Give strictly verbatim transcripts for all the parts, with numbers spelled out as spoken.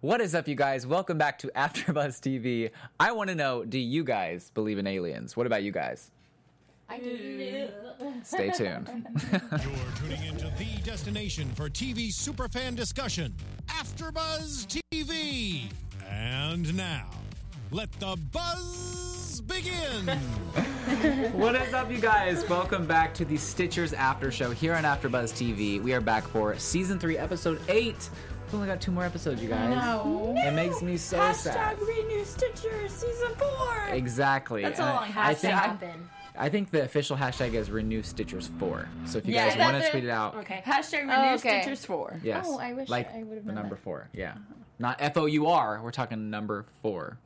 What is up, you guys? Welcome back to AfterBuzz T V. I want to know, do you guys believe in aliens? What about you guys? I do. Stay tuned. You're tuning into the destination for T V superfan discussion, AfterBuzz T V. And now, let the buzz begin. What is up, you guys? Welcome back to the Stitchers After Show here on AfterBuzz T V. We are back for Season three, Episode eight. We've only got two more episodes, you guys. No. It makes me so hashtag sad. Hashtag Renew Stitcher Season four. Exactly. That's a long hashtag. I think, happen. I think the official hashtag is Renew Stitchers four. So if you yeah, guys want to tweet it out. Okay. Hashtag Renew oh, okay. Stitchers four. Yes. Oh, I wish like I would have known the number that. four. Yeah. Uh-huh. Not F O U R. We're talking number four.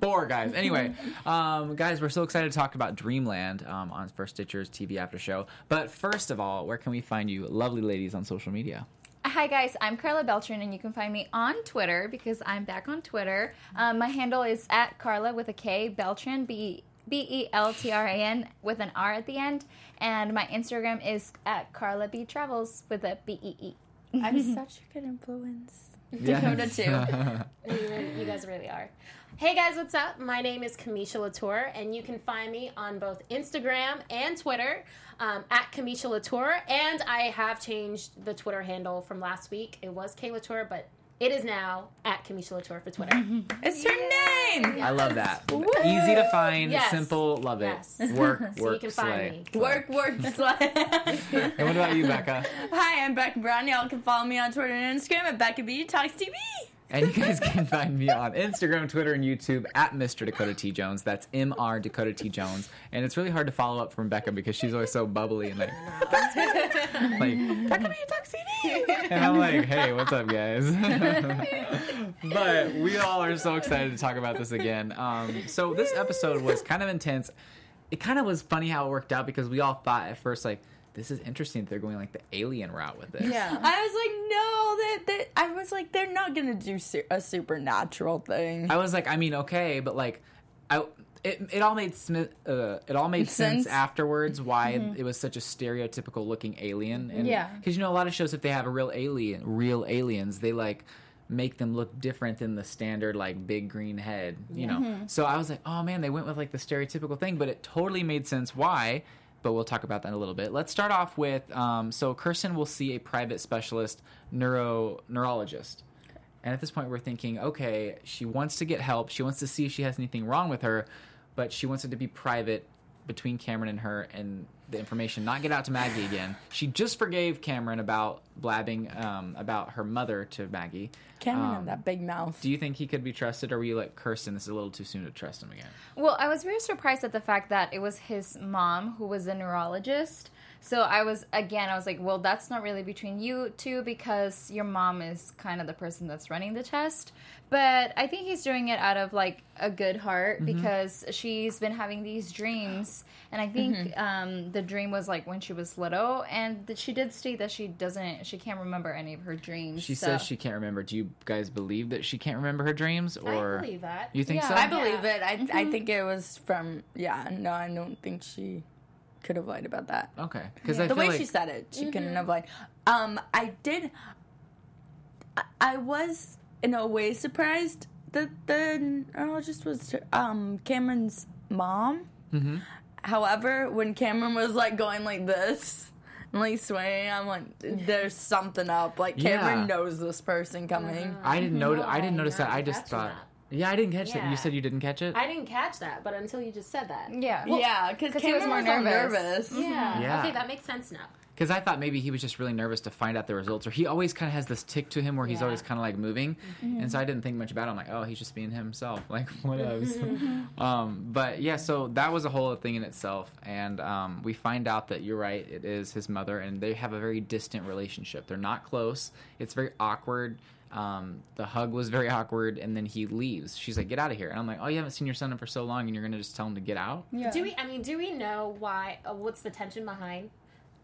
Four, guys. Anyway, um, guys, we're so excited to talk about Dreamland um, on First Stitchers T V After Show. But first of all, where can we find you lovely ladies on social media? Hi, guys. I'm Carla Beltran, and you can find me on Twitter because I'm back on Twitter. Um, my handle is at Carla with a K, Beltran, B E L T R A N with an R at the end. And my Instagram is at Carla B Travels with a B E E. I'm such a good influence. Yes. Dakota too. You guys really are. Hey, guys. What's up? My name is Kamisha LaTour, and you can find me on both Instagram and Twitter. Um, at Kamisha LaTour, and I have changed the Twitter handle from last week. It was K LaTour, but it is now at Kamisha LaTour for Twitter. It's her yeah. name! Yes. I love that. Woo. Easy to find, yes. simple, love it. Yes. Work, work, so you can slay. Find me. Slay. Work, work, slay. And what about you, Becca? Hi, I'm Becca Brown. Y'all can follow me on Twitter and Instagram at Becca B Talks T V. And you guys can find me on Instagram, Twitter, and YouTube at Mister Dakota T Jones. That's M R Dakota T Jones. And it's really hard to follow up from Becca because she's always so bubbly and like, like Becca, you talk. And I'm like, hey, what's up, guys? But we all are so excited to talk about this again. Um, so this episode was kind of intense. It kind of was funny how it worked out because we all thought at first, like, this is interesting that they're going, like, the alien route with this. Yeah. I was like, no, that I was like, they're not going to do su- a supernatural thing. I was like, I mean, okay, but, like, I, it, it all made uh, it all made sense, sense afterwards why mm-hmm. it was such a stereotypical-looking alien. And, yeah. Because, you know, a lot of shows, if they have a real alien, real aliens, they, like, make them look different than the standard, like, big green head, you mm-hmm. know. So I was like, oh, man, they went with, like, the stereotypical thing, but it totally made sense why. But we'll talk about that in a little bit. Let's start off with, um, so Kirsten will see a private specialist neuro neurologist. Okay. And at this point, we're thinking, okay, she wants to get help. She wants to see if she has anything wrong with her, but she wants it to be private between Cameron and her and the information not get out to Maggie again. She just forgave Cameron about blabbing um, about her mother to Maggie. Cameron, um, that big mouth. Do you think he could be trusted, or were you like, Kirsten, this is a little too soon to trust him again? Well, I was really surprised at the fact that it was his mom who was a neurologist. So I was, again, I was like, well, that's not really between you two because your mom is kind of the person that's running the test. But I think he's doing it out of, like, a good heart mm-hmm. because she's been having these dreams. And I think mm-hmm. um, the dream was, like, when she was little. And that she did state that she doesn't, she can't remember any of her dreams. She so. says she can't remember. Do you guys believe that she can't remember her dreams? Or I believe that. You think yeah, so? I believe yeah. it. I, mm-hmm. I think it was from, yeah, no, I don't think she... could have lied about that. Okay. Because yeah. the way like... she said it, she mm-hmm. couldn't have lied. Um, I did. I, I was in a way surprised that the neurologist was um, Cameron's mom. Mm-hmm. However, when Cameron was like going like this and like swaying, I'm like, there's something up. Like Cameron yeah. knows this person coming. Uh, I didn't know. No, I didn't notice no, that. I just thought. That. Yeah, I didn't catch yeah. that. You said you didn't catch it? I didn't catch that, but until you just said that. Yeah. Well, yeah, because Cameron was more was nervous. nervous. Yeah. yeah. Okay, that makes sense now. Because I thought maybe he was just really nervous to find out the results. Or he always kind of has this tick to him where yeah. he's always kind of like moving. Mm-hmm. And so I didn't think much about it. I'm like, oh, he's just being himself. Like, what else? um, but yeah, so that was a whole thing in itself. And um, we find out that you're right, it is his mother. And they have a very distant relationship. They're not close. It's very awkward. Um, the hug was very awkward, and then he leaves. She's like, get out of here. And I'm like, oh, you haven't seen your son in for so long, and you're going to just tell him to get out? Yeah. Do we, I mean, do we know why, uh, what's the tension behind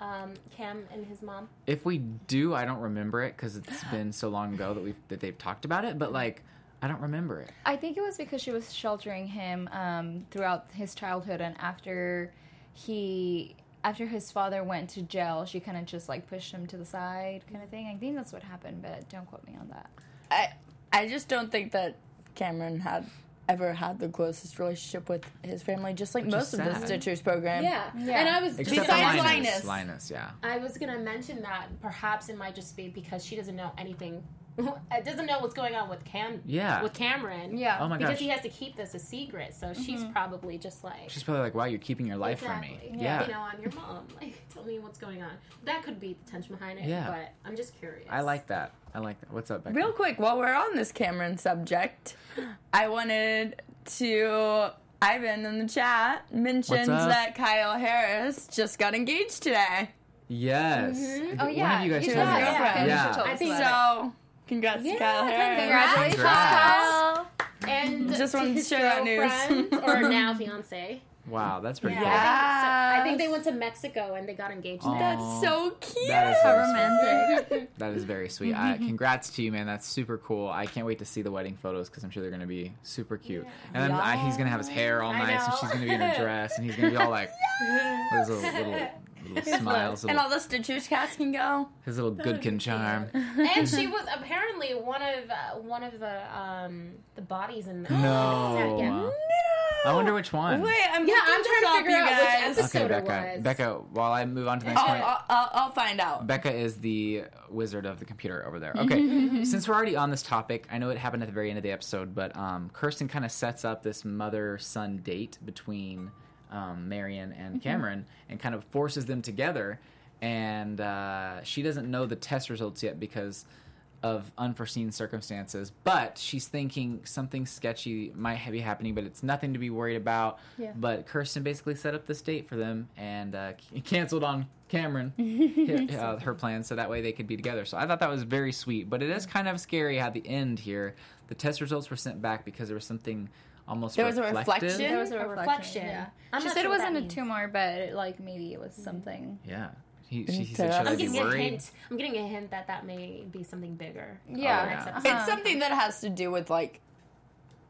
um, Cam and his mom? If we do, I don't remember it, because it's been so long ago that we've, that they've talked about it, but, like, I don't remember it. I think it was because she was sheltering him um, throughout his childhood, and after he... After his father went to jail, she kind of just, like, pushed him to the side kind of thing. I think that's what happened, but don't quote me on that. I I just don't think that Cameron had ever had the closest relationship with his family, just like Which most of the Stitchers program. Yeah. yeah. And I was... Except besides Linus. Linus. Linus, yeah. I was going to mention that perhaps it might just be because she doesn't know anything... It doesn't know what's going on with Cam. Yeah. With Cameron. Yeah. Oh my gosh. Because he has to keep this a secret, so mm-hmm. she's probably just like... She's probably like, wow, you're keeping your life exactly. from me. Yeah. You know, I'm your mom. Like, tell me what's going on. That could be the tension behind it, yeah. but I'm just curious. I like that. I like that. What's up, Becca? Real quick, while we're on this Cameron subject, I wanted to... Ivan in the chat mentioned that Kyle Harris just got engaged today. Yes. Mm-hmm. Oh, yeah. One of you guys told me. Yeah. yeah. I think so... Congrats yeah, to Kyle Harris. Congratulations, Kyle. And just wanted to share that news. Or now fiance. Wow, that's pretty yeah. cool. Yeah. So, I think they went to Mexico and they got engaged. Aww, there. That's so cute. That is so romantic. That is very sweet. I, congrats to you, man. That's super cool. I can't wait to see the wedding photos because I'm sure they're going to be super cute. Yeah. And then yeah. I, he's going to have his hair all nice and she's going to be in her dress and he's going to be all like, yes! Those little... little Little smiles, little, and all the Stitchers cats can go. His little Goodkin charm. And she was apparently one of uh, one of the um, the bodies in the no. Uh, no. I wonder which one. Wait, I'm yeah, I'm trying to figure out guys. which episode okay, Becca, it was. Becca, while I move on to the next point, I'll, I'll, I'll find out. Becca is the wizard of the computer over there. Okay, since we're already on this topic, I know it happened at the very end of the episode, but um, Kirsten kind of sets up this mother-son date between. Um, Marion and Cameron mm-hmm. and kind of forces them together, and uh, she doesn't know the test results yet because of unforeseen circumstances, but she's thinking something sketchy might be happening, but it's nothing to be worried about. Yeah. But Kirsten basically set up this date for them and uh, c- canceled on Cameron her, uh, her plans so that way they could be together. So I thought that was very sweet, but it is kind of scary at the end here. The test results were sent back because there was something Almost there was reflective. a reflection. There was a, a reflection. reflection. Yeah. I'm she said sure it wasn't a tumor, but it, like maybe it was something. Yeah. He, she, he said, should I'm I be worried? A hint. I'm getting a hint that that may be something bigger. Yeah. Oh, yeah. Uh-huh. It's something that has to do with like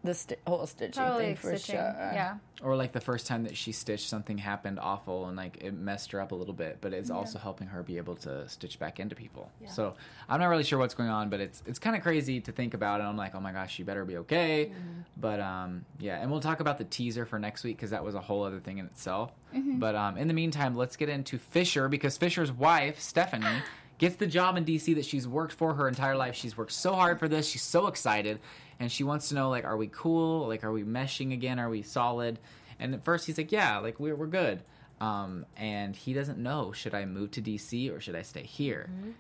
the sti- whole stitching Probably thing for stitching. sure. Yeah. Or like the first time that she stitched, something happened awful and like it messed her up a little bit, but it's yeah. also helping her be able to stitch back into people. Yeah. So I'm not really sure what's going on, but it's it's kind of crazy to think about. And I'm like, oh my gosh, you better be okay. Mm-hmm. But um, yeah, and we'll talk about the teaser for next week because that was a whole other thing in itself. Mm-hmm. But um, in the meantime, let's get into Fisher because Fisher's wife, Stephanie, gets the job in D C that she's worked for her entire life. She's worked so hard for this. She's so excited. And she wants to know, like, are we cool? Like, are we meshing again? Are we solid? And at first he's like, yeah, like, we're we're good. Um, and he doesn't know, should I move to D C or should I stay here? Mm-hmm.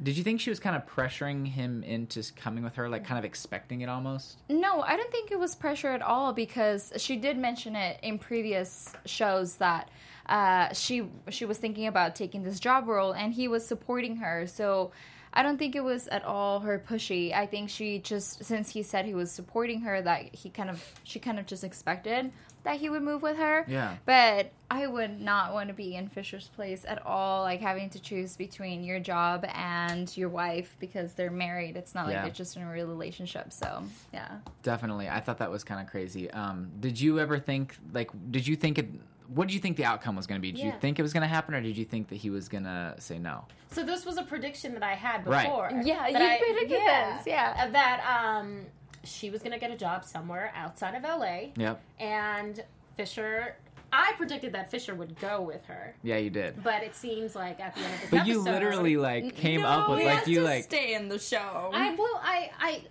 Did you think she was kind of pressuring him into coming with her, like kind of expecting it almost? No, I didn't think it was pressure at all because she did mention it in previous shows that uh, she she was thinking about taking this job role and he was supporting her. So I don't think it was at all her pushy. I think she just, since he said he was supporting her, that he kind of, she kind of just expected that he would move with her. Yeah. But I would not want to be in Fisher's place at all, like having to choose between your job and your wife because they're married. It's not like yeah. they're just in a real relationship. So, yeah. Definitely. I thought that was kind of crazy. Um, did you ever think, like, did you think it... What did you think the outcome was going to be? Did yeah. you think it was going to happen, or did you think that he was going to say no? So this was a prediction that I had before. Right. Yeah, you I, predicted yeah, this. Yeah. That um, she was going to get a job somewhere outside of L A. Yep. And Fisher... I predicted that Fisher would go with her. Yeah, you did. But it seems like at the end of this but episode... But you literally, like, came no, up with, like, you, like... stay in the show. I Well, I... I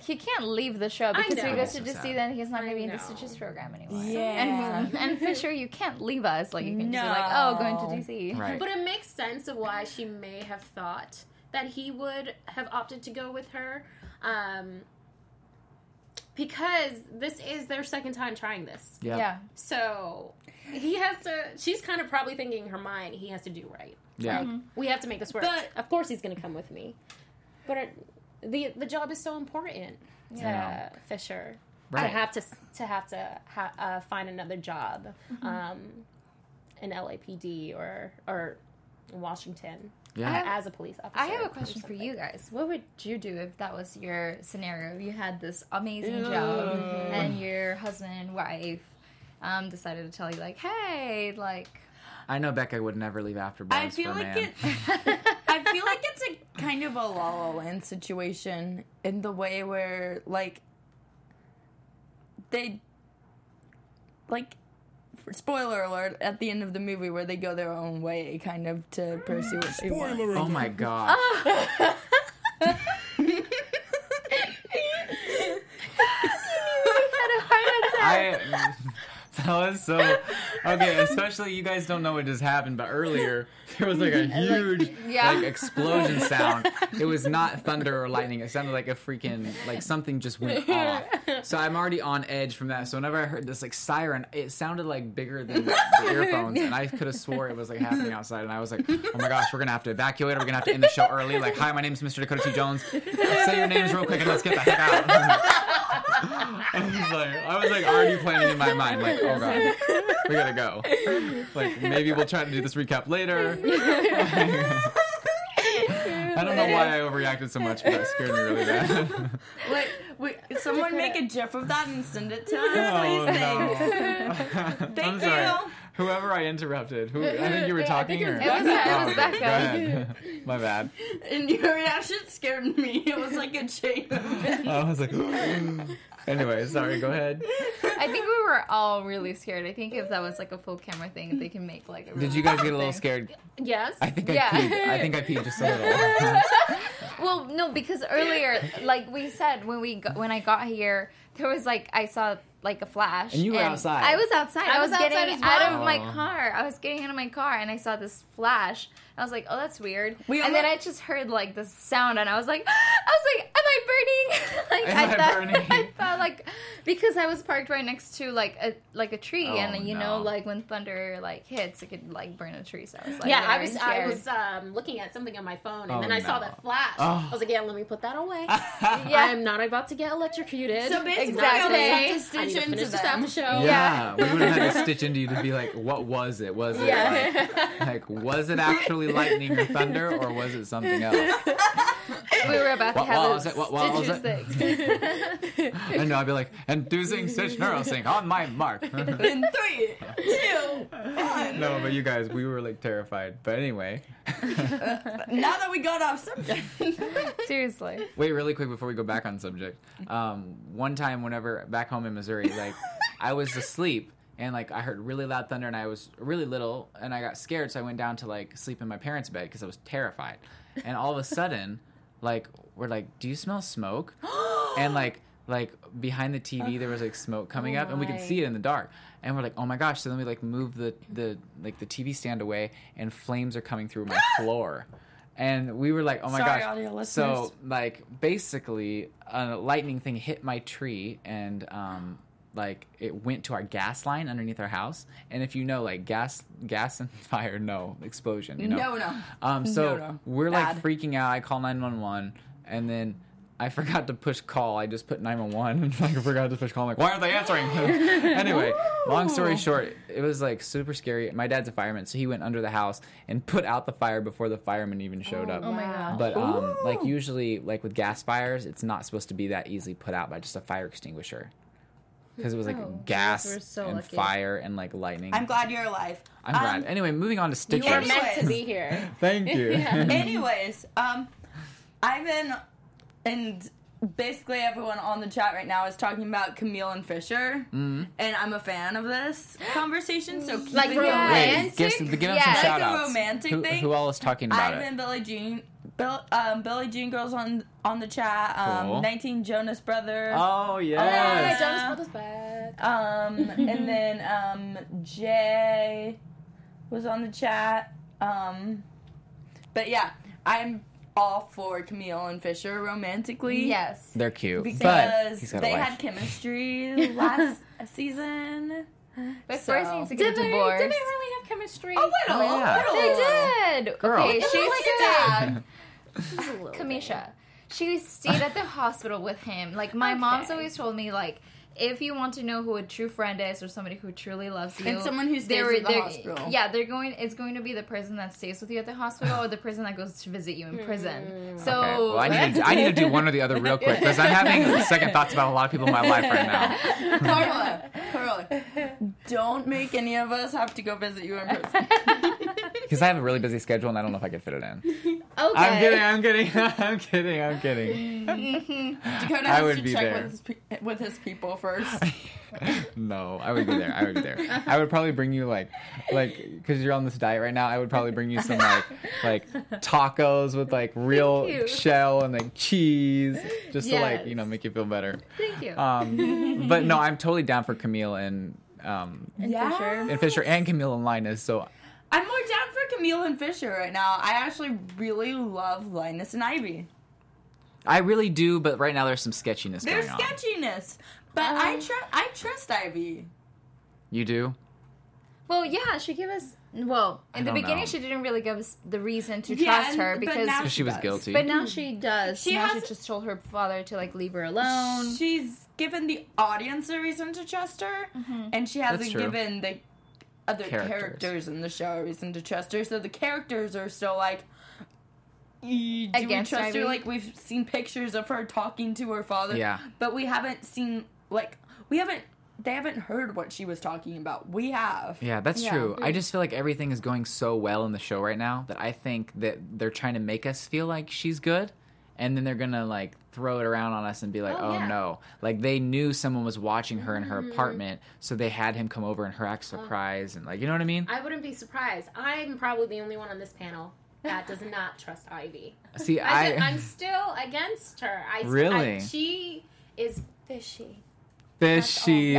He can't leave the show because if he goes to D C, then he's not going to be in the Stitches program anymore. Yeah. And, and Fisher, you can't leave us. Like, you can no. just be like, oh, going to D C. Right. But it makes sense of why she may have thought that he would have opted to go with her. Um, because this is their second time trying this. Yeah. yeah. So he has to, she's kind of probably thinking in her mind, he has to do right. Yeah. Like, mm-hmm. we have to make this work. But of course he's going to come with me. But... It, The the job is so important to yeah. Fisher. Right. To have to to have to ha, uh, find another job, mm-hmm. um, in L A P D or or Washington yeah. have, as a police officer. I have a question for you guys. What would you do if that was your scenario? You had this amazing Ew. job, mm-hmm. and your husband and wife um, decided to tell you like, hey, like. I know Becca would never leave AfterBuzz for a man. I feel like it. I feel like it's a kind of a La La Land situation in the way where, like, they, like, spoiler alert, at the end of the movie where they go their own way, kind of, to pursue what they want. Spoiler alert. Oh, my gosh. Oh. I, that was so okay. Especially you guys don't know what just happened, but earlier there was like a huge yeah. like explosion sound. It was not thunder or lightning. It sounded like a freaking like something just went off. So I'm already on edge from that. So whenever I heard this like siren, it sounded like bigger than the earphones, and I could have swore it was like happening outside. And I was like, oh my gosh, we're gonna have to evacuate. Or we're gonna have to end the show early. Like, hi, my name's Mister Dakota T Jones. Say your names real quick and let's get the heck out. I was like, I was like already planning in my mind, like, oh god, we gotta go. Like, maybe we'll try to do this recap later. I don't know why I overreacted so much, but that scared me really bad. Wait, wait, someone make a GIF of that and send it to us, oh, please. No. Thank I'm sorry. you. Whoever I interrupted, who, I think you were talking. It was, or, it was, oh, it was Becca. Go ahead. My bad. And your reaction scared me. It was like a chain of I was like, anyway, sorry, go ahead. I think we were all really scared. I think if that was like a full camera thing, they can make like a really Did you guys get a little thing. scared? Yes. I think yeah. I peed. I think I peed just a little. Well, no, because earlier, like we said, when we go, when I got here, there was like, I saw... like a flash. And you were and outside. I was outside. I was, I was getting outside well. out of my car. I was getting out of my car and I saw this flash. I was like, oh, that's weird. We and then I just heard like this sound and I was like, I was like, am I burning? like am I, I thought, burning? I thought like, because I was parked right next to like a like a tree oh, and you no. know like when thunder like hits, it could like burn a tree. So I was like, yeah, I was scared. I was um, looking at something on my phone and oh, then I no. saw that flash. Oh. I was like, yeah, let me put that away. yeah, I'm not about to get electrocuted. So basically, exactly. okay. I stitch I into the show. Yeah, yeah. we would have had to stitch into you to be like, what was it? Was it yeah. like, like was it actually lightning or thunder, or was it something else? We were about to have a Stitchers thing. And I'd be like, inducing Stitch neurosync on my mark. In three, two, one. No, but you guys, we were like terrified. But anyway. Now that we got off subject. Seriously. Wait, really quick before we go back on subject. Um, one time, whenever back home in Missouri, like, I was asleep. And, like, I heard really loud thunder, and I was really little, and I got scared, so I went down to, like, sleep in my parents' bed because I was terrified. And all of a sudden, like, we're like, do you smell smoke? And, like, like behind the T V, there was, like, smoke coming oh up, and we could see it in the dark. And we're like, oh, my gosh. So then we, like, move the, the like, the T V stand away, and flames are coming through my floor. And we were like, oh, my Sorry, gosh. Sorry, audio listeners. So, like, basically, a lightning thing hit my tree, and... um like it went to our gas line underneath our house, and if you know, like gas, gas and fire, no explosion. You know? No, no. Um, so no, no. we're Bad. like freaking out. I call nine one one, and then I forgot to push call. I just put nine one one, and I forgot to push call. I'm like, why aren't they answering? Anyway, Ooh. long story short, it was like super scary. My dad's a fireman, so he went under the house and put out the fire before the fireman even showed oh, up. Oh my god! But um, Ooh. like usually, like with gas fires, it's not supposed to be that easily put out by just a fire extinguisher. Because it was, like, oh, gas so and lucky. fire and, like, lightning. I'm glad you're alive. I'm um, glad. Anyway, moving on to Stitchers. You are meant to be here. Thank you. Yeah. Anyways, um, Ivan and basically everyone on the chat right now is talking about Camille and Fisher. Mm-hmm. And I'm a fan of this conversation, so keep like it romantic? Give, give them yeah. some shout-outs. Like a romantic who, thing. Who all is talking about Ivan, it? Ivan, Billie Jean... Bill, um, Billie Jean Girls on on the chat. Um, cool. nineteen Jonas Brothers. Oh, yes. Oh, yeah. Jonas Brothers back. Um, and then um, Jay was on the chat. Um, but, yeah, I'm all for Camille and Fisher romantically. Yes. They're cute. Because but they had chemistry last season. But so. first needs to get did they, divorced. Did they really have chemistry? A little. Oh, yeah. a little. They did. Girl. Okay, she's like Kamisha, she stayed at the hospital with him. Like, my okay. mom's always told me, like, if you want to know who a true friend is or somebody who truly loves you, and someone who stays at the hospital, yeah, they're going. It's going to be the person that stays with you at the hospital or the person that goes to visit you in prison. Mm. So okay. well, I need to, I need to do one or the other real quick because I'm having second thoughts about a lot of people in my life right now. Carla, Carla, don't make any of us have to go visit you in prison. Because I have a really busy schedule and I don't know if I could fit it in. Okay. I'm kidding, I'm kidding, I'm kidding, I'm kidding. Mm-hmm. Dakota has I would to be check there. With, his pe- with his people first. No, I would be there, I would be there. I would probably bring you like, like, because you're on this diet right now, I would probably bring you some like, like tacos with like real shell and like cheese, just yes. to like, you know, make you feel better. Thank you. Um, but no, I'm totally down for Camille and, um, and, yes. Fisher. and Fisher and Camille and Linus, so... I'm more down for Camille and Fisher right now. I actually really love Linus and Ivy. I really do, but right now there's some sketchiness there's going on. There's sketchiness, but um, I tr- I trust Ivy. You do? Well, yeah, she gave us... Well, in the beginning know. she didn't really give us the reason to yeah, trust and, her because... She, she was guilty. But now she does. She now has, she just told her father to, like, leave her alone. She's given the audience a reason to trust her, mm-hmm. and she hasn't given the... other characters. characters in the show are reason to trust her, so the characters are still like, do Against we trust Ivy? her? Like, we've seen pictures of her talking to her father, yeah. but we haven't seen, like, we haven't, they haven't heard what she was talking about. We have. Yeah, that's yeah. true. I just feel like everything is going so well in the show right now that I think that they're trying to make us feel like she's good, and then they're gonna, like, throw it around on us and be like, oh, oh yeah. no. Like, they knew someone was watching her in her mm-hmm. apartment, so they had him come over and her act surprise, oh. and, like, you know what I mean? I wouldn't be surprised. I'm probably the only one on this panel that does not trust Ivy. See, I... I just, I'm still against her. I, really? I, she is fishy. Fishy.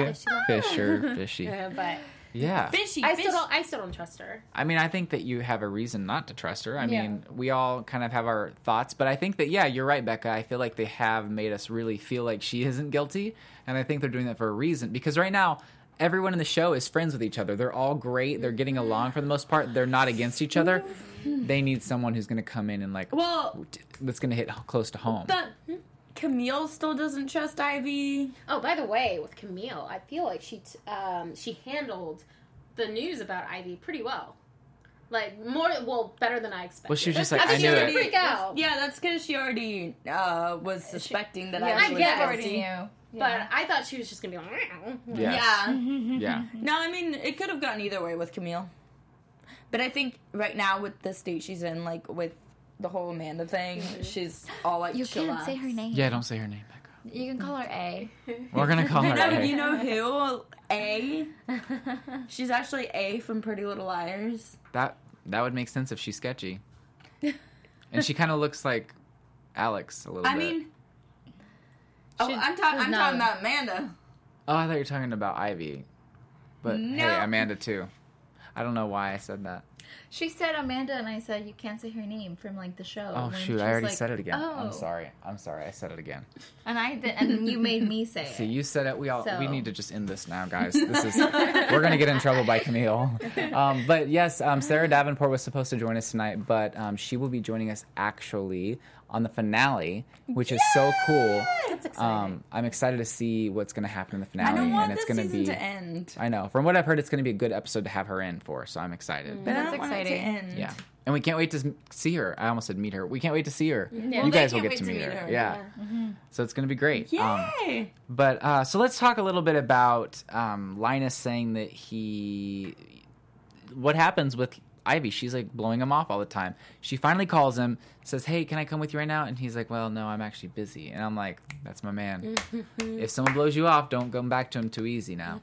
Fisher. Fishy. Yeah, but... Yeah. Fishy. I, fish. still don't, I still don't trust her. I mean, I think that you have a reason not to trust her. I yeah. mean, we all kind of have our thoughts. But I think that, yeah, you're right, Becca. I feel like they have made us really feel like she isn't guilty. And I think they're doing that for a reason. Because right now, everyone in the show is friends with each other. They're all great. They're getting along for the most part. They're not against each other. They need someone who's going to come in and, like, well, that's going to hit close to home. The- Camille still doesn't trust Ivy. Oh, by the way, with Camille, I feel like she t- um, she handled the news about Ivy pretty well. Like, more, well, better than I expected. Well, she was just like, I, I knew it. Freak out. Yeah, that's because she already uh, was suspecting she, that yeah, Ivy was I already knew. Yeah. But I thought she was just going to be like, yes. yeah. yeah. No, I mean, it could have gone either way with Camille. But I think right now with the state she's in, like, with the whole Amanda thing, she's all like, you can't us. say her name. Yeah, don't say her name, Becca. You can call her A. We're going to call her no, A. You know who? A. She's actually A from Pretty Little Liars. That that would make sense if she's sketchy. And she kind of looks like Alex a little I bit. I mean, oh, I'm, ta- I'm talking about Amanda. Oh, I thought you were talking about Ivy. But no. Hey, Amanda too. I don't know why I said that. She said Amanda, and I said, you can't say her name from, like, the show. Oh, shoot, I already like, said it again. Oh. I'm sorry. I'm sorry. I said it again. And I th- and you made me say it. See, you said it. We all so. we need to just end this now, guys. This is We're going to get in trouble by Camille. Um, but, yes, um, Sarah Davenport was supposed to join us tonight, but um, she will be joining us actually on the finale, which Yay! is so cool. That's exciting. Um, I'm excited to see what's going to happen in the finale. I don't want and it's this gonna season be, to end. I know. From what I've heard, it's going to be a good episode to have her in for, so I'm excited. Mm. But that's exciting. Yeah. And we can't wait to see her. I almost said meet her. We can't wait to see her. Yeah. Well, you guys will get to meet, to meet her. her. Yeah. yeah. Mm-hmm. So it's going to be great. Yay! Um, but, uh, so let's talk a little bit about um, Linus saying that he... What happens with... Ivy, she's like blowing him off all the time. She finally calls him, says, hey, can I come with you right now? And he's like, well, no, I'm actually busy. And I'm like, that's my man. If someone blows you off, don't come back to him too easy now.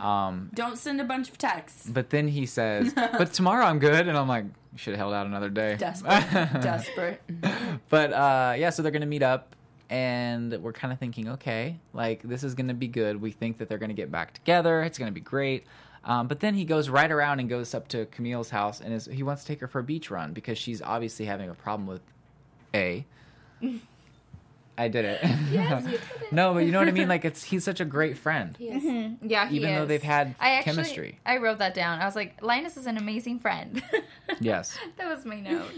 Um, don't send a bunch of texts. But then he says, but tomorrow I'm good. And I'm like, you should have held out another day. Desperate. Desperate. But uh, yeah, so they're going to meet up. And we're kind of thinking, okay, like this is going to be good. We think that they're going to get back together. It's going to be great. Um, but then he goes right around and goes up to Camille's house, and is, he wants to take her for a beach run because she's obviously having a problem with A. I did it. Yes, you did it. No, but you know what I mean? Like, it's he's such a great friend. He is. Mm-hmm. Yeah, he Even is. though they've had I actually, chemistry. I wrote that down. I was like, Linus is an amazing friend. Yes. That was my note.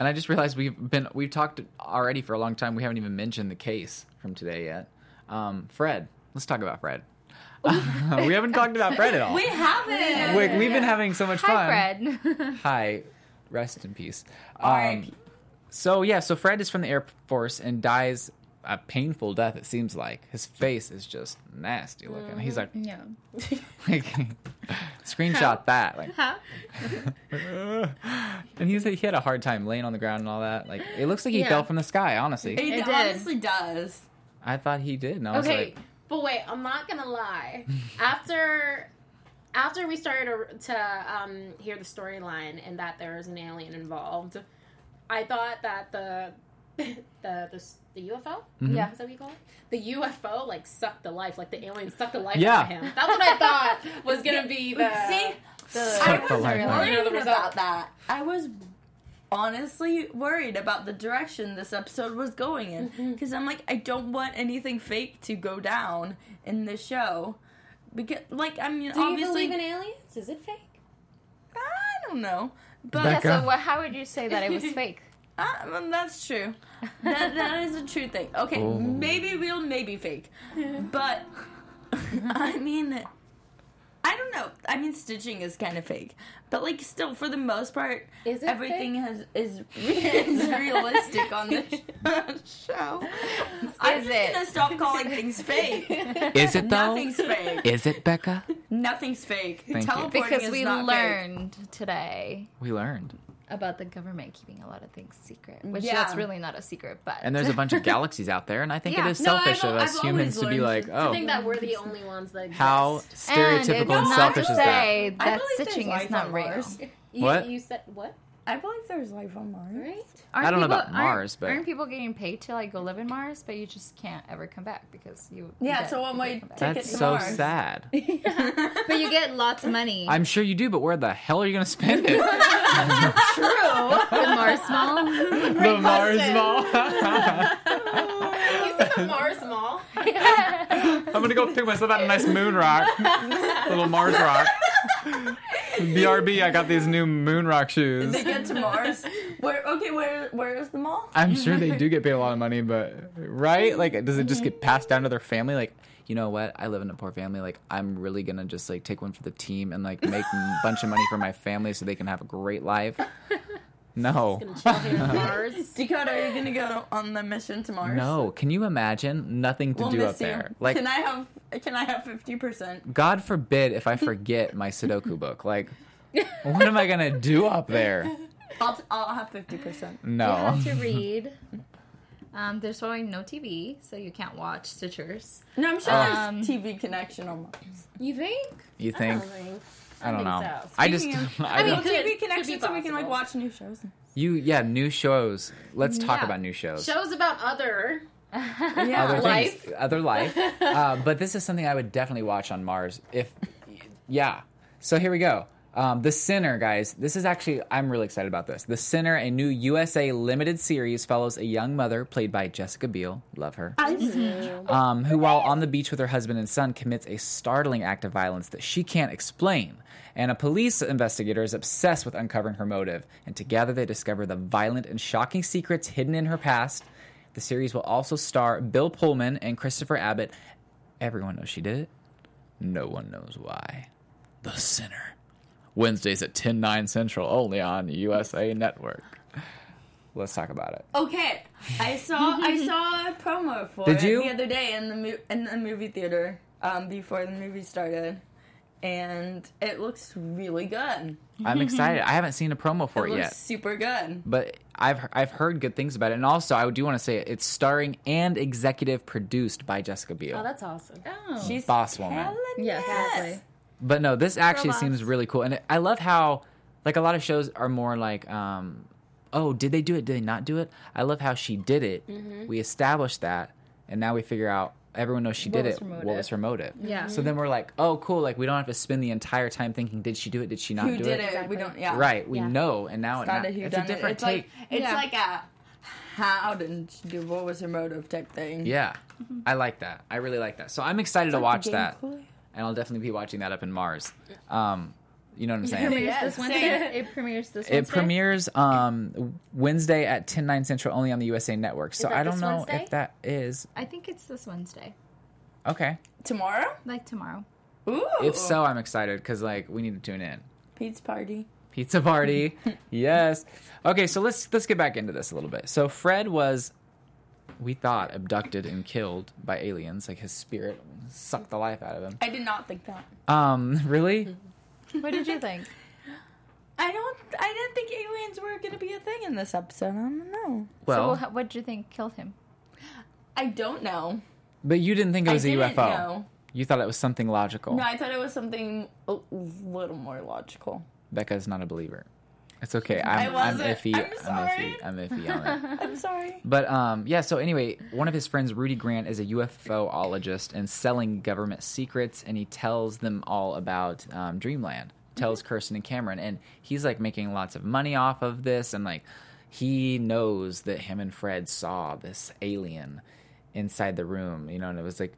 And I just realized we've been we've talked already for a long time. We haven't even mentioned the case from today yet. Um, Fred. Let's talk about Fred. We haven't talked about Fred at all. We haven't. We, we've been having so much Hi, fun. Hi, Fred. Hi. Rest in peace. Um, so, yeah, so Fred is from the Air Force and dies a painful death, it seems like. His face is just nasty looking. Mm, he's like, yeah. Like, screenshot that. Like, huh? And he's, he had a hard time laying on the ground and all that. Like, it looks like he yeah. fell from the sky, honestly. It, it honestly does. I thought he did. And I okay, was like, but wait, I'm not going to lie. After... After we started to um, hear the storyline and that there was an alien involved, I thought that the the the, the U F O, mm-hmm. yeah, is that what you call it? The U F O like sucked the life, like the alien sucked the life yeah. out of him. That's what I thought was gonna be the. See, the, I was worried about that. I was honestly worried about the direction this episode was going in because mm-hmm. I'm like, I don't want anything fake to go down in this show. Because, like, I mean, do obviously... Do you believe in aliens? Is it fake? I don't know. But Becca. Yeah, so well, how would you say that it was fake? uh, well, that's true. That, that is a true thing. Okay, oh. Maybe real, maybe fake. Yeah. But, I mean, I don't know. I mean, stitching is kind of fake. But, like, still, for the most part, is everything has, is, is realistic on this show. Is I'm just going to stop calling things fake. Is it, though? Nothing's fake. Is it, Becca? Nothing's fake. Thank Teleporting you. Because is we not learned fake. Today. We learned. About the government keeping a lot of things secret. Which yeah. that's really not a secret, but... And there's a bunch of galaxies out there, and I think yeah. it is selfish no, of us I've humans to be like, oh... I think that we're the only ones that exist. How stereotypical and, and selfish is that? That stitching is not real. What? You, you said, what? I believe there's life on Mars. Right? I don't people, know about Mars, aren't, but... Aren't people getting paid to, like, go live in Mars, but you just can't ever come back because you... Yeah, so one way ticket to Mars. That's so sad. Yeah. But you get lots of money. I'm sure you do, but where the hell are you going to spend it? True. The Mars Mall? The Mars Mall? You said the Mars Mall? I'm going to go pick myself out a nice moon rock. Little Mars rock. B R B, I got these new moon rock shoes. They get to Mars. Where? Okay, where? Where is the mall? I'm sure they do get paid a lot of money, but right? Like, does it just get passed down to their family? Like, you know what? I live in a poor family. Like, I'm really gonna just like take one for the team and like make a bunch of money for my family so they can have a great life. No. Mars. Dakota, are you going to go on the mission to Mars? No. Can you imagine? Nothing to we'll do up you. There. Like, can I have Can I have fifty percent? God forbid if I forget my Sudoku book. Like, what am I going to do up there? I'll, t- I'll have fifty percent. No. You have to read. Um, there's probably no T V, so you can't watch Stitchers. No, I'm sure um, there's T V connection on Mars. You think? You think? I don't think. I don't I know. So. I just. Of, I, I mean, could be connected so we can like watch new shows. You, yeah, new shows. Let's talk yeah. about new shows. Shows about other, yeah. other life, things, other life. Uh, but this is something I would definitely watch on Mars. If, yeah. So here we go. Um, The Sinner, guys. This is actually I'm really excited about this. The Sinner, a new U S A limited series, follows a young mother played by Jessica Biel. Love her. Mm-hmm. Um, who, while on the beach with her husband and son, commits a startling act of violence that she can't explain. And a police investigator is obsessed with uncovering her motive. And together they discover the violent and shocking secrets hidden in her past. The series will also star Bill Pullman and Christopher Abbott. Everyone knows she did it. No one knows why. The Sinner. Wednesdays at ten, nine Central, only on U S A Network. Let's talk about it. Okay. I saw I saw a promo for Did it you? the other day in the mo- in the movie theater um, before the movie started. And it looks really good. I'm excited. I haven't seen a promo for it, it looks yet. Super good. But I've I've heard good things about it. And also, I do want to say it's starring and executive produced by Jessica Biel. Oh, that's awesome. Oh. She's boss woman. Yes. yes. But no, this actually Robots. seems really cool. And it, I love how, like, a lot of shows are more like, um, oh, did they do it? Did they not do it? I love how she did it. Mm-hmm. We established that. And now we figure out, everyone knows she what did it. What was her motive? Yeah. Mm-hmm. So then we're like, oh, cool. Like, we don't have to spend the entire time thinking, did she do it? Did she not who do did it? Exactly. We don't, yeah. Right. We yeah. know. And now it's, it not, it's a different it's take. Like, it's yeah. like a, how did she do what was her motive type thing. Yeah. Mm-hmm. I like that. I really like that. So I'm excited it's to like watch that. Play. And I'll definitely be watching that up in Mars. Um, you know what I'm saying? It premieres yes. this Wednesday. It premieres this Wednesday. It premieres um, Wednesday at ten, nine Central, only on the U S A Network. So I don't know Wednesday? if that is. I think it's this Wednesday. Okay. Tomorrow? Like tomorrow. Ooh. If so, I'm excited because like we need to tune in. Pizza party. Pizza party. Yes. Okay, so let's let's get back into this a little bit. So Fred was we thought abducted and killed by aliens. Like his spirit sucked the life out of him. I did not think that. Um, really? What did you think? I don't. I didn't think aliens were going to be a thing in this episode. I don't know. Well, so what did you think killed him? I don't know. But you didn't think it was I a didn't U F O. Know. You thought it was something logical. No, I thought it was something a little more logical. Becca's not a believer. It's okay. I'm, I I'm iffy. I'm, sorry. I'm iffy. I'm iffy on it. I'm sorry. But um, yeah. So anyway, one of his friends, Rudy Grant, is a UFOologist and selling government secrets, and he tells them all about um, Dreamland. Tells mm-hmm. Kirsten and Cameron, and he's like making lots of money off of this, and like he knows that him and Fred saw this alien inside the room, you know, and it was like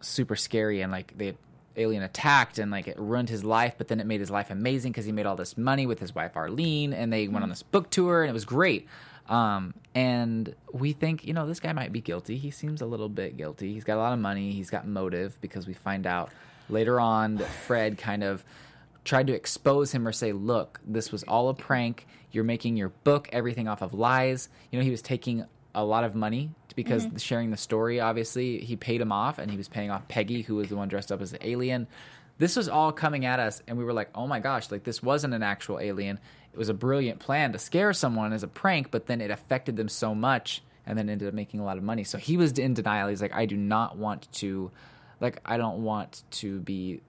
super scary, and like the alien attacked, and like it ruined his life, but then it made his life amazing because he made all this money with his wife Arlene, and they mm-hmm. went on this book tour, and it was great. Um, and we think, you know, this guy might be guilty. He seems a little bit guilty. He's got a lot of money. He's got motive, because we find out later on that Fred kind of tried to expose him or say, look, this was all a prank. You're making your book, everything off of lies. You know, he was taking a lot of money because mm-hmm. sharing the story, obviously, he paid him off, and he was paying off Peggy, who was the one dressed up as the alien. This was all coming at us, and we were like, oh my gosh, like this wasn't an actual alien. It was a brilliant plan to scare someone as a prank, but then it affected them so much, and then ended up making a lot of money. So he was in denial. He's like, I do not want to, like, I don't want to be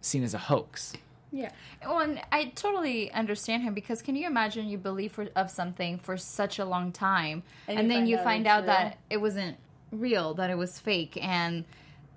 seen as a hoax. Yeah. Well, and I totally understand him, because can you imagine you believe for, of something for such a long time, and, and you then you find out that it wasn't real, that it was fake, and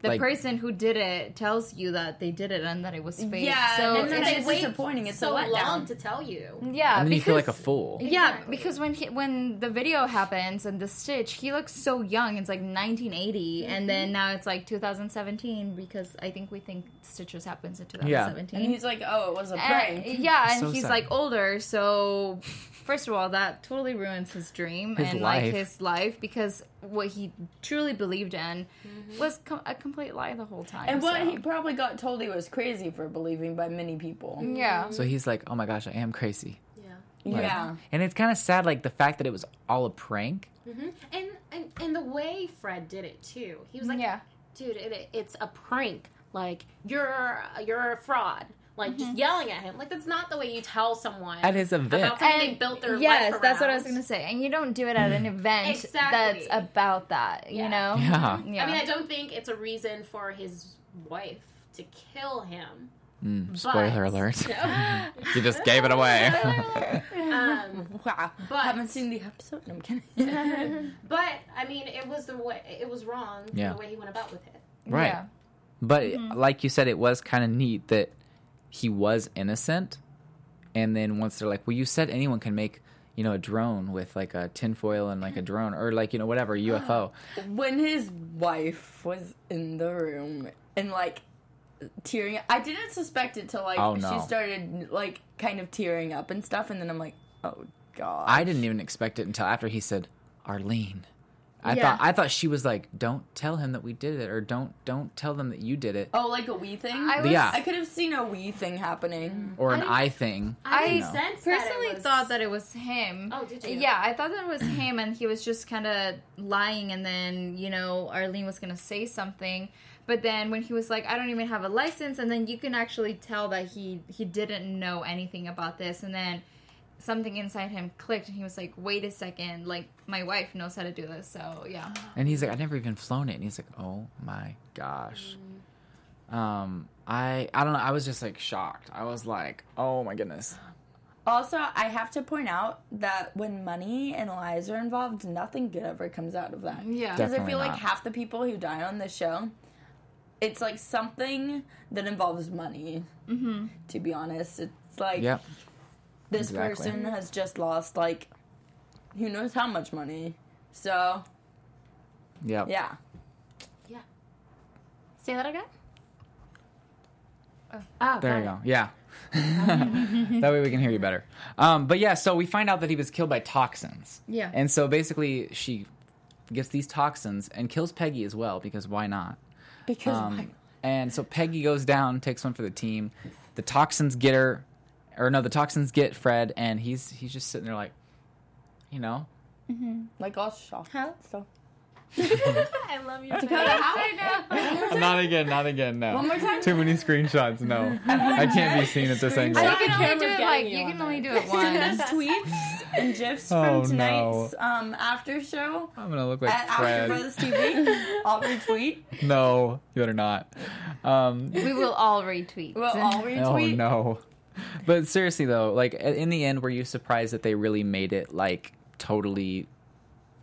the like, person who did it tells you that they did it and that it was fake. Yeah, so and then it's, it's disappointing. It's so long down. to tell you. Yeah, and then because, you feel like a fool. Yeah, exactly. Because when he, when the video happens and the Stitch, he looks so young. It's like nineteen eighty, mm-hmm. and then now it's like two thousand seventeen, because I think we think Stitchers happens in two thousand seventeen. Yeah. And he's like, oh, it was a prank. And, yeah, and so he's sad. Like older, so first of all, that totally ruins his dream his and life. like his life, because what he truly believed in mm-hmm. was com- a complete lie the whole time. And what so. he probably got told he was crazy for believing by many people. Yeah. So he's like, oh my gosh, I am crazy. Yeah. Like, yeah. And it's kind of sad, like, the fact that it was all a prank. Mm-hmm. And, and and the way Fred did it, too. He was like, yeah. dude, it, it's a prank. Like, you're you're a fraud. Like, mm-hmm. just yelling at him. Like, that's not the way you tell someone at his event. About something and they built their yes, life around. Yes, that's what I was going to say. And you don't do it at an event exactly. that's about that, yeah. you know? Yeah. yeah. I mean, I don't think it's a reason for his wife to kill him. Mm, spoiler but, alert. No. You just gave it away. um, wow. But, haven't seen the episode? No, I'm kidding. But, I mean, it was the way, it was wrong yeah. the way he went about with it. Right. Yeah. But, mm-hmm. like you said, it was kind of neat that he was innocent, and then once they're like, well, you said anyone can make, you know, a drone with, like, a tinfoil and, like, a drone, or, like, you know, whatever, a U F O. When his wife was in the room and, like, tearing up, I didn't suspect it till, like, oh, no. she started, like, kind of tearing up and stuff, and then I'm like, oh, God. I didn't even expect it until after he said, Arlene. I yeah. thought I thought she was like, don't tell him that we did it, or don't don't tell them that you did it. Oh, like a we thing? I was, yeah. I could have seen a we thing happening. Or an I, I thing. I, I sensed personally that was... thought that it was him. Oh, did you? Yeah, I thought that it was him, and he was just kind of lying, and then, you know, Arlene was going to say something. But then when he was like, I don't even have a license, and then you can actually tell that he, he didn't know anything about this, and then something inside him clicked, and he was like, wait a second, like, my wife knows how to do this, so, yeah. And he's like, I've never even flown it, and he's like, oh, my gosh. Mm. Um, I, I don't know, I was just, like, shocked. I was like, oh, my goodness. Also, I have to point out that when money and lies are involved, nothing good ever comes out of that. Yeah. Because I feel not. like half the people who die on this show, it's, like, something that involves money, mm-hmm. to be honest. It's, like... Yep. This exactly. person has just lost, like, who knows how much money. So, yep. yeah. Yeah. Say that again? Oh, oh there you go. Yeah. That way we can hear you better. Um, but, yeah, so we find out that he was killed by toxins. Yeah. And so, basically, she gets these toxins and kills Peggy as well, because why not? Because um, why not? And so Peggy goes down, takes one for the team. The toxins get her... Or no, the toxins get Fred, and he's he's just sitting there like, you know, mm-hmm. like all shocked. Huh? So I love you, Dakota. How I know? Not again, not again. No. One more time. Too many screenshots. No, I can't be seen at this angle. I think you can only do it like you can only do it once. Tweets and gifs oh, from tonight's no. um, after show. I'm gonna look like at AfterBuzz T V. I'll retweet. No, you better not. Um, we will all retweet. We'll all retweet. Oh no. But seriously though, like in the end, were you surprised that they really made it like totally?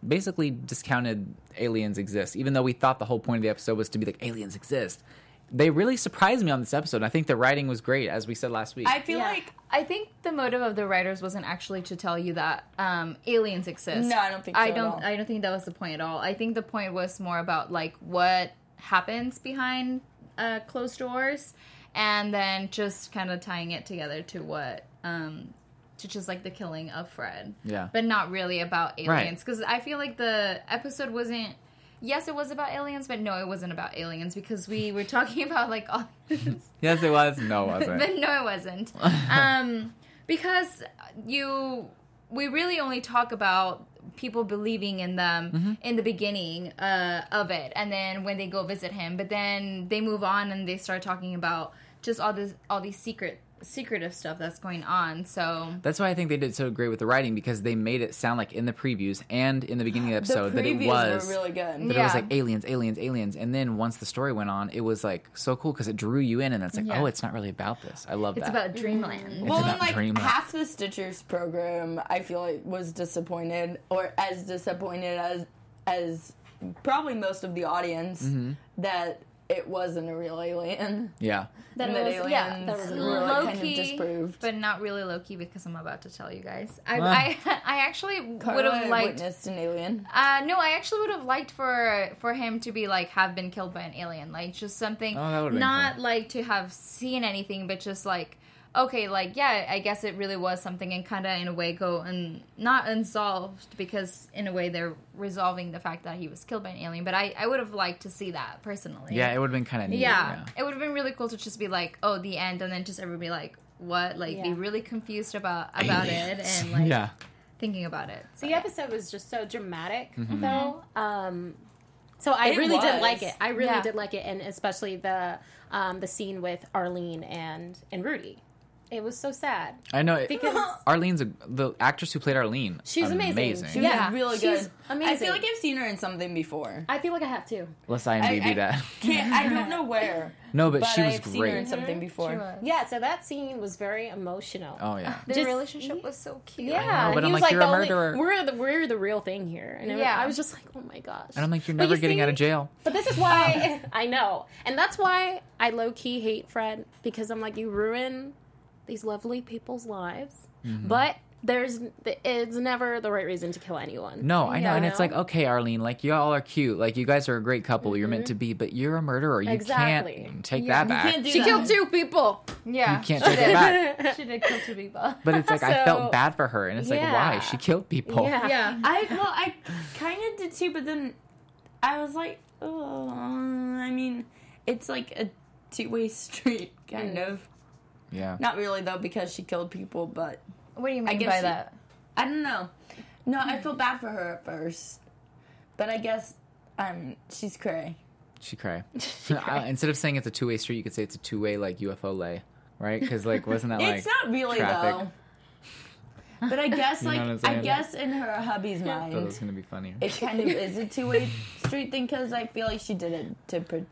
Basically discounted aliens exist, even though we thought the whole point of the episode was to be like, aliens exist. They really surprised me on this episode. I think the writing was great, as we said last week. I feel yeah. like... I think the motive of the writers wasn't actually to tell you that um, aliens exist. No, I don't think so I don't, at all. I don't think that was the point at all. I think the point was more about, like, what happens behind uh, closed doors, and then just kind of tying it together to what... Um, to just, like, the killing of Fred. Yeah. But not really about aliens. Because right. I feel like the episode wasn't... Yes, it was about aliens, but no, it wasn't about aliens. Because we were talking about, like, all this. Yes, it was. No, it wasn't. But no, it wasn't. um, because you... We really only talk about people believing in them mm-hmm. in the beginning uh, of it. And then when they go visit him. But then they move on and they start talking about just all this, all these secret secretive stuff that's going on, so that's why I think they did so great with the writing, because they made it sound like in the previews and in the beginning of the episode the that it was really good. That yeah. it was like aliens, aliens, aliens, and then once the story went on, it was like so cool because it drew you in, and it's like, yeah. oh, it's not really about this. I love it's that. It's about Dreamland. It's well, about like Dreamland. Half the Stitchers program, I feel like was disappointed, or as disappointed as as probably most of the audience mm-hmm. that. It wasn't a real alien. Yeah. That and it was, aliens yeah, that was really low kind key, of disproved. But not really low-key, because I'm about to tell you guys. I wow. I, I actually would have liked... witnessed an alien. Uh, no, I actually would have liked for for him to be, like, have been killed by an alien. Like, just something... Oh, that would have been not, cool. like, to have seen anything, but just, like, okay, like, yeah, I guess it really was something, and kind of, in a way, go... and not unsolved, because, in a way, they're... resolving the fact that he was killed by an alien, but I, I would have liked to see that personally. Yeah, it would have been kind of neat. Yeah, yeah. It would have been really cool to just be like, oh, the end, and then just everybody like, what? Like, yeah. be really confused about about aliens. It and like yeah. thinking about it. So, the yeah. episode was just so dramatic, mm-hmm. though. Um, so I it really was. did like it. I really yeah. did like it, and especially the um, the scene with Arlene and and Rudy. It was so sad. I know. Because Arlene's a, the actress who played Arlene. She's amazing. amazing. She was yeah. really good. She's amazing. I feel like I've seen her in something before. I feel like I have too. Let's I M D B I, I that. Can't, I don't know where. No, but, but she was I've great. I've seen her in something before. She was. Yeah, so that scene was very emotional. Oh, yeah. The just, relationship was so cute. Yeah. Know, but he I'm was like, you're a murderer. Only, we're, the, we're the real thing here. And yeah. I was just like, oh my gosh. And I'm like, you're never you getting see, out of jail. But this is why, I know. And that's why I low-key hate Fred, because I'm like, you ruin... these lovely people's lives, mm-hmm. but there's it's never the right reason to kill anyone. No, I know, yeah, and I know. It's like, okay, Arlene, like y'all are cute, like you guys are a great couple, mm-hmm. you're meant to be, but you're a murderer. You exactly. can't take yeah, that back. She that. killed two people. Yeah, you can't take did. that back. She did kill two people. But it's like so, I felt bad for her, and it's yeah. like why she killed people. Yeah, yeah. I well, I kind of did too, but then I was like, oh, I mean, it's like a two-way street, kind mm. of. Yeah. Not really, though, because she killed people, but... What do you mean by she, that? I don't know. No, I feel bad for her at first. But I guess um, she's cray. She cray. she cray. Instead of saying it's a two-way street, you could say it's a two-way, like, U F O lay, right? Because, like, wasn't that, like, it's not really, traffic? Though. But I guess, like, you know I guess in her hubby's mind... I thought it was going to be funny. It kind of is a two-way street thing, because I feel like she did it to... Pro-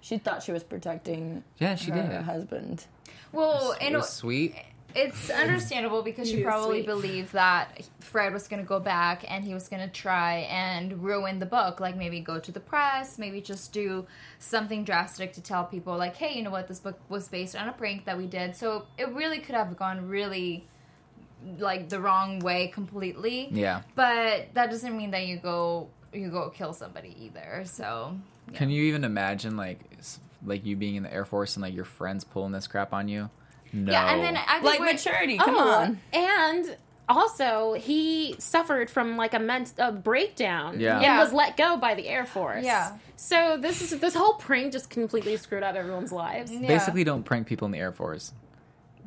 she thought she was protecting yeah, she her did. husband. Well, it was sweet. It's understandable because she probably sweet. believed that Fred was going to go back and he was going to try and ruin the book. Like, maybe go to the press, maybe just do something drastic to tell people, like, hey, you know what, this book was based on a prank that we did. So it really could have gone really, like, the wrong way completely. Yeah. But that doesn't mean that you go you go kill somebody either, so... Yeah. Can you even imagine, like... like you being in the Air Force and like your friends pulling this crap on you? No. Yeah, and then I think like maturity. Come oh, on. And also he suffered from like a mental breakdown yeah. and yeah. was let go by the Air Force. Yeah. So this is this whole prank just completely screwed up everyone's lives. Yeah. Basically, don't prank people in the Air Force.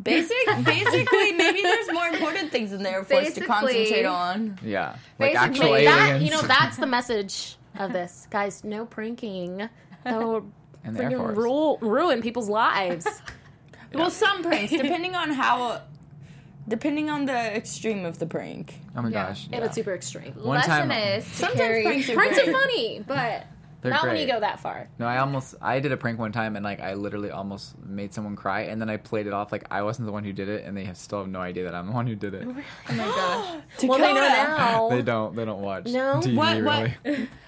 Basic, basically, maybe there's more important things in the Air Force basically, to concentrate on. Yeah. Like basically, actual aliens. That, you know, that's the message of this. Guys, no pranking. That will freaking ru- ruin people's lives. Yeah. Well, some pranks, depending on how... Depending on the extreme of the prank. Oh my yeah. gosh. Yeah. It was super extreme. One Lesson time, is sometimes pranks are, pranks are funny, but They're not great. When you go that far. No, I almost, I did a prank one time and like I literally almost made someone cry and then I played it off like I wasn't the one who did it and they have still have no idea that I'm the one who did it. Really? Oh my gosh. Well, they know now. They don't, they don't watch no? T V what, really.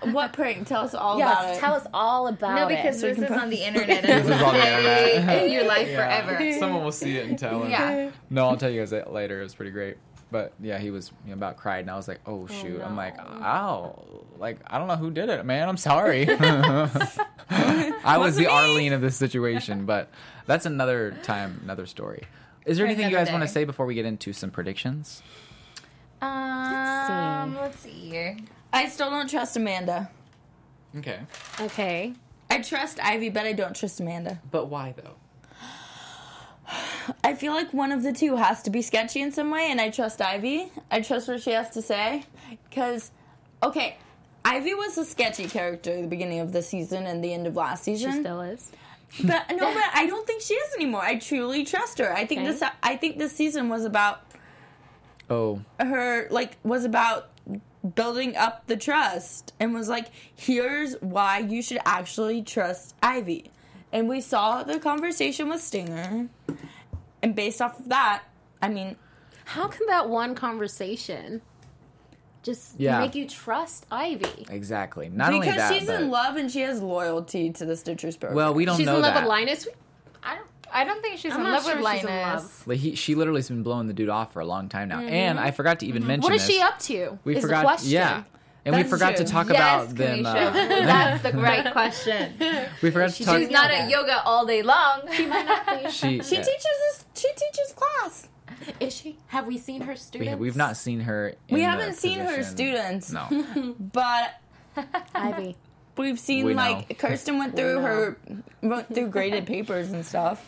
What, what prank? Tell us all yes, about it. tell us all about no, it. No, because so this is post- on the internet. This is on the internet. In your life yeah. forever. Someone will see it and tell them. Yeah. No, I'll tell you guys that later. It was pretty great. But, yeah, he was you know, about cried, and I was like, oh, shoot. Oh, no. I'm like, ow. Like, I don't know who did it, man. I'm sorry. I was the Arlene of this situation, but that's another time, another story. Is there For anything you guys want to say before we get into some predictions? Um, let's see. Let's see. I still don't trust Amanda. Okay. Okay. I trust Ivy, but I don't trust Amanda. But why, though? I feel like one of the two has to be sketchy in some way, and I trust Ivy. I trust what she has to say. Because, okay, Ivy was a sketchy character at the beginning of this season and the end of last season. She still is. But, no, but I don't think she is anymore. I truly trust her. I think okay. this I think this season was about oh her, like, was about building up the trust and was like, here's why you should actually trust Ivy. And we saw the conversation with Stinger. And based off of that, I mean... How can that one conversation just yeah. make you trust Ivy? Exactly. Not because only that, Because she's but... in love and she has loyalty to the Stitchers program. Well, we don't she's know that. She's in love with Linus? I don't, I don't think she's I'm in love sure with Linus. In love. Like he, she literally has been blowing the dude off for a long time now. Mm-hmm. And I forgot to even mm-hmm. mention What is this. she up to? We is forgot, the question. Yeah. And That's we forgot true. to talk yes, about them. Uh, That's the right question. We forgot she to talk. She's not yoga. at yoga all day long. She might not be. She, she yeah. teaches. She teaches class. Is she? Have we seen her students? We, we've not seen her. In we haven't seen her students. No. But Ivy, we've seen we like Kirsten went through her went through graded papers and stuff.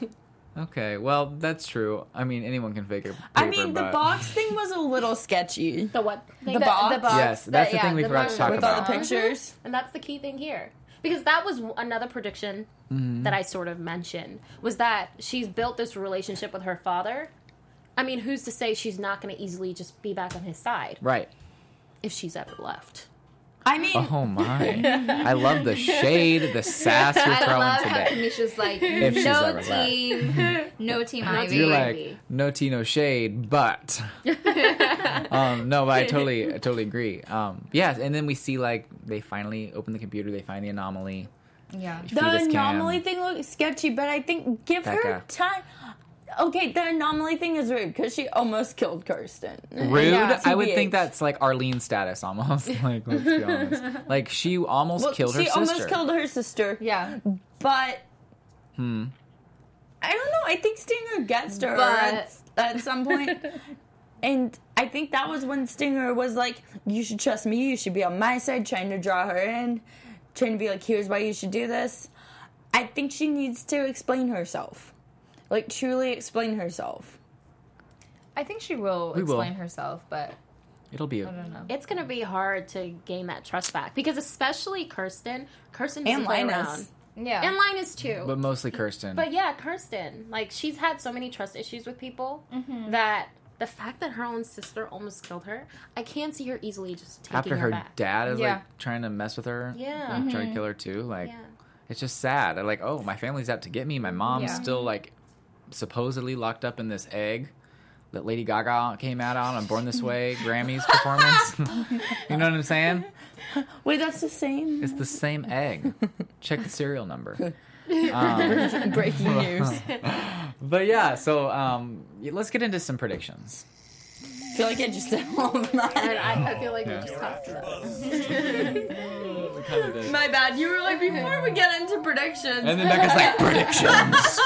Okay, well, that's true. I mean, anyone can fake a paper, I mean, the but... box thing was a little sketchy. The what? The, the box? The box. Yes, that's the, the thing yeah, we the forgot to talk with about. With all the pictures. And that's the key thing here. Because that was another prediction mm-hmm. that I sort of mentioned, was that she's built this relationship with her father. I mean, who's to say she's not going to easily just be back on his side? Right. If she's ever left. I mean... Oh, my. I love the shade, the sass you're throwing today. I love today. how Kamisha's like, if no team, no team Ivy. You're like, no tea, no shade, but... um, no, but I totally, I totally agree. Um, yes, yeah, and then we see, like, they finally open the computer, they find the anomaly. Yeah. The anomaly thing looks sketchy, but I think give Becca. her time... Okay, the anomaly thing is rude because she almost killed Kirsten. Rude? Yeah, I would think that's like Arlene's status almost. Like, let's be honest. Like, she almost well, killed her she sister. She almost killed her sister. Yeah. But... Hmm. I don't know. I think Stinger gets to her at, at some point. And I think that was when Stinger was like, you should trust me. You should be on my side, trying to draw her in. Trying to be like, here's why you should do this. I think she needs to explain herself. Like, truly explain herself. I think she will we explain will. herself, but... It'll be... A, I don't know. It's going to be hard to gain that trust back. Because especially Kirsten. Kirsten doesn't play around. Yeah. And Linus, too. But mostly Kirsten. But, yeah, Kirsten. Like, she's had so many trust issues with people mm-hmm. that... The fact that her own sister almost killed her, I can't see her easily just taking After her, her back. After her dad is, yeah. like, trying to mess with her. Yeah. Like, mm-hmm. trying to kill her, too. Like, yeah. it's just sad. They're like, oh, my family's out to get me. My mom's yeah. still, like... supposedly locked up in this egg that Lady Gaga came out on on Born This Way, Grammy's performance. You know what I'm saying? Wait, that's the same? It's the same egg. Check the serial number. Um, Breaking news. But yeah, so um, let's get into some predictions. I feel like I just did all of mine. I, I feel like yeah. we just talked about it. My bad. You were like, before we get into predictions. And then Becca's like, predictions.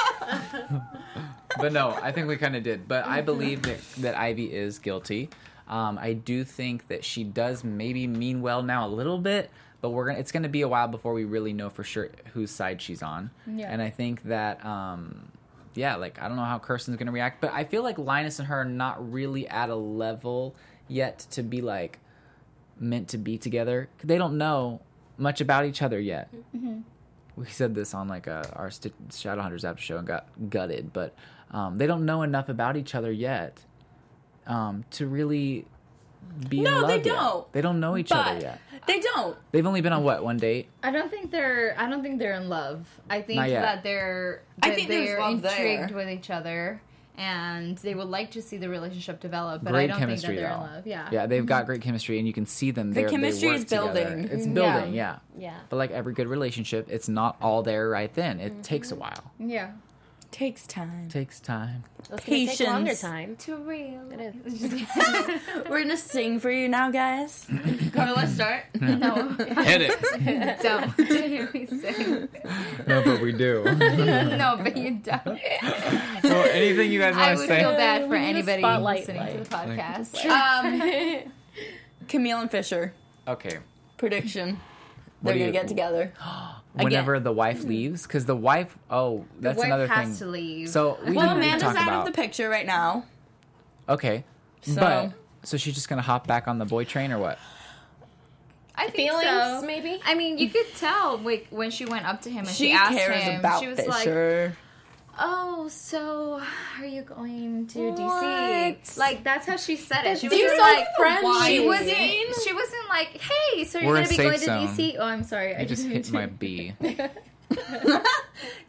But no, I think we kind of did. But I believe that, that Ivy is guilty. Um, I do think that she does maybe mean well now a little bit, but we're gonna. It's going to be a while before we really know for sure whose side she's on. Yeah. And I think that, um, yeah, like, I don't know how Kirsten's going to react, but I feel like Linus and her are not really at a level yet to be, like, meant to be together. They don't know much about each other yet. Mm-hmm. We said this on like a, our St- Shadowhunters after show and got gutted, but um, they don't know enough about each other yet um, to really be no, in love. No, they yet. don't. They don't know each but other yet. They don't. They've only been on what, one date? I don't think they're. I don't think they're in love. I think that they're. That I think they're intrigued there. with each other. And they would like to see the relationship develop, but great I don't think that they're though. in love. Yeah, yeah, they've mm-hmm. got great chemistry, and you can see them. The chemistry they work is building. Together. It's building, yeah. yeah, yeah. But like every good relationship, it's not all there right then. It mm-hmm. takes a while. Yeah, takes time. Takes time. It's Patience. Take longer time. Too real. It is. We're gonna sing for you now, guys. Carla, let's start. Yeah. No, hit it. Don't hear me sing. No, but we do. No, but you don't. So anything you guys want to say? I would feel bad for anybody listening light. to the podcast. Um, Camille and Fisher. Okay. Prediction. What They're gonna you, get together. Whenever Again. the wife leaves, because the wife, oh, that's wife another thing. The wife has to leave. So we well, Amanda's really out about. of the picture right now. Okay. So. But, so she's just going to hop back on the boy train or what? I think Feelings, so. maybe? I mean, you could tell like, when she went up to him and she, she asked cares him. About she was Fisher. like, oh, so are you going to what? D C? Like, that's how she said it. She was just like, friends. She wasn't, she wasn't like, hey, so you're We're gonna be going zone. to D C? Oh, I'm sorry. You I just hit my B. Do you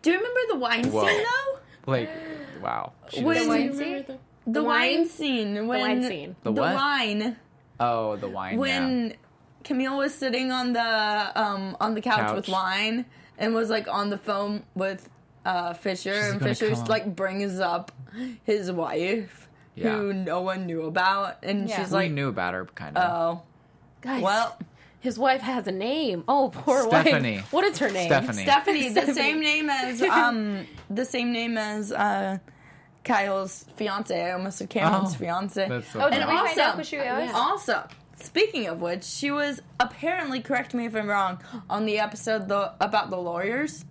remember the wine Whoa. scene, though? Like, wow. What the wine scene? The, the, the wine, wine scene. When, the wine scene. The, the wine. Oh, the wine, When yeah. Camille was sitting on the, um, on the couch, couch with wine and was, like, on the phone with... Uh, Fisher She's and Fisher's like brings up his wife, yeah. who no one knew about, and yeah. she's like, we knew about her, kind of. Oh, guys! Well, his wife has a name. Oh, poor Stephanie. wife. What is her name? Stephanie. Stephanie. The Stephanie. same name as um, the same name as uh, Kyle's fiance. I almost said Cameron's oh, fiance. That's so oh, and we also, out who she was? also, speaking of which, she was apparently, correct me if I'm wrong, on the episode the, about the lawyers.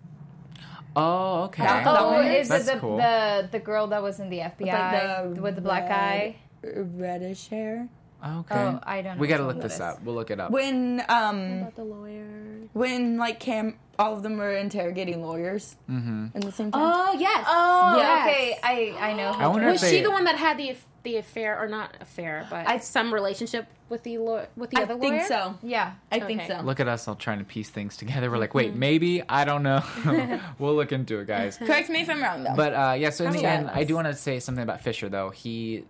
Oh, okay. That, that oh, is it the, cool. the the girl that was in the F B I with, like the with the black red, eye? Reddish hair. Okay. Oh, I don't know. We gotta look this is. up. We'll look it up. When, um... About the lawyer. When, like, Cam... All of them were interrogating lawyers. Mm-hmm. In the same time. Oh, yes. Oh, yes. Okay. I, I know. Who I wonder was if they... she the one that had the the affair, or not affair, but I, some relationship with the lo- with the I other lawyer? I think so. Yeah. I okay. think so. Look at us all trying to piece things together. We're like, wait, mm-hmm. maybe? I don't know. We'll look into it, guys. Correct me if I'm wrong, though. But, uh, yeah, so in I'm the jealous. end, I do want to say something about Fisher, though. He...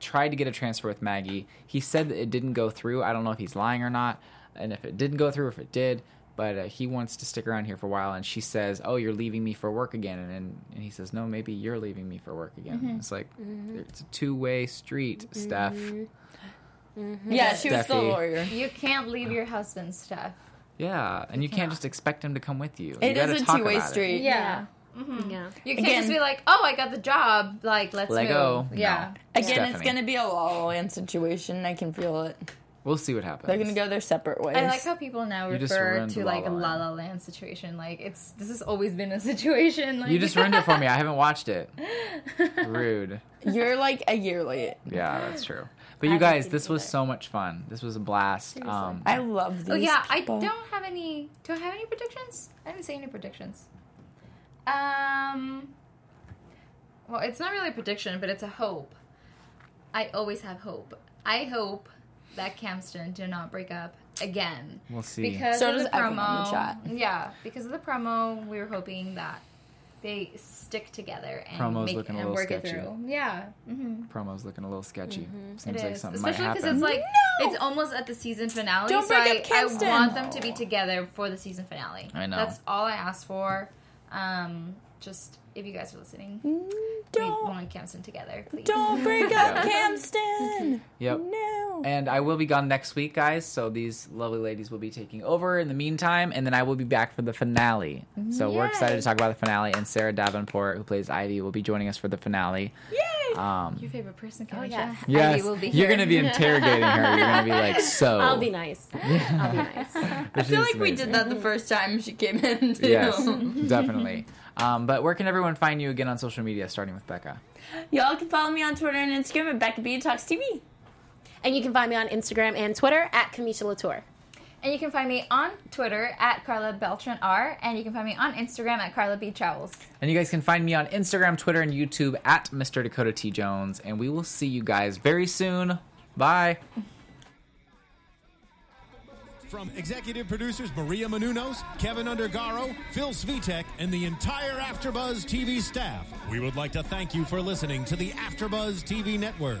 tried to get a transfer with Maggie. He said that it didn't go through. I don't know if he's lying or not, and if it didn't go through or if it did, but uh, he wants to stick around here for a while, and she says, oh, you're leaving me for work again, and and, and he says, no, maybe you're leaving me for work again. Mm-hmm. It's like, mm-hmm. it's a two-way street, mm-hmm. Steph. Mm-hmm. Yeah, she was Steffi. the lawyer. You can't leave your husband, Steph. Yeah, and you, you can't just expect him to come with you. It you is a two-way street. It. Yeah. yeah. Mm-hmm. Yeah. You can't Again, just be like, oh, I got the job. Like, let's let move. go. Yeah. No. Again, Stephanie. It's going to be a La La Land situation. I can feel it. We'll see what happens. They're going to go their separate ways. I like how people now you refer to, like, La La a La La Land situation. Like, it's this has always been a situation. Like, you just ruined it for me. I haven't watched it. Rude. You're, like, a year late. Yeah, that's true. But you I guys, this was it. so much fun. This was a blast. Um, I love these Oh, yeah. people. I don't have any... Do I have any predictions? I didn't say any predictions. Um, well, it's not really a prediction, but it's a hope. I always have hope. I hope that Camston do not break up again. We'll see. Because so of does the promo, the chat. Yeah, because of the promo, we were hoping that they stick together and Promo's make looking and a little work sketchy. it through. Yeah. Mm-hmm. Promo's looking a little sketchy. Mm-hmm. Seems it like is. something Especially might happen. Especially because it's like no! it's almost at the season finale. Don't so break I, up Camston. I want them to be together for the season finale. I know. That's all I asked for. Um, just if you guys are listening, don't we want Camston together, please. Don't break up Camston. Yep. No. And I will be gone next week, guys. So these lovely ladies will be taking over in the meantime, and then I will be back for the finale. So Yay. we're excited to talk about the finale, and Sarah Davenport, who plays Ivy, will be joining us for the finale. Yay! Um, Your favorite person, Kamisha. Oh, yes. yes. Ivy will be here. You're gonna be interrogating her. You're gonna be like, so. I'll be nice. Yeah. I'll be nice. I feel like amazing. we did that the first time she came in, too. Yes, definitely. Um, but where can everyone find you again on social media, starting with Becca? Y'all can follow me on Twitter and Instagram at Becca B Talks T V. And you can find me on Instagram and Twitter at Kamisha LaTour. And you can find me on Twitter at Carla Beltran R, and you can find me on Instagram at Carla B. Chowles. And you guys can find me on Instagram, Twitter, and YouTube at Mister Dakota T. Jones. And we will see you guys very soon. Bye. From executive producers Maria Menounos, Kevin Undergaro, Phil Svitek, and the entire AfterBuzz T V staff, we would like to thank you for listening to the AfterBuzz T V network.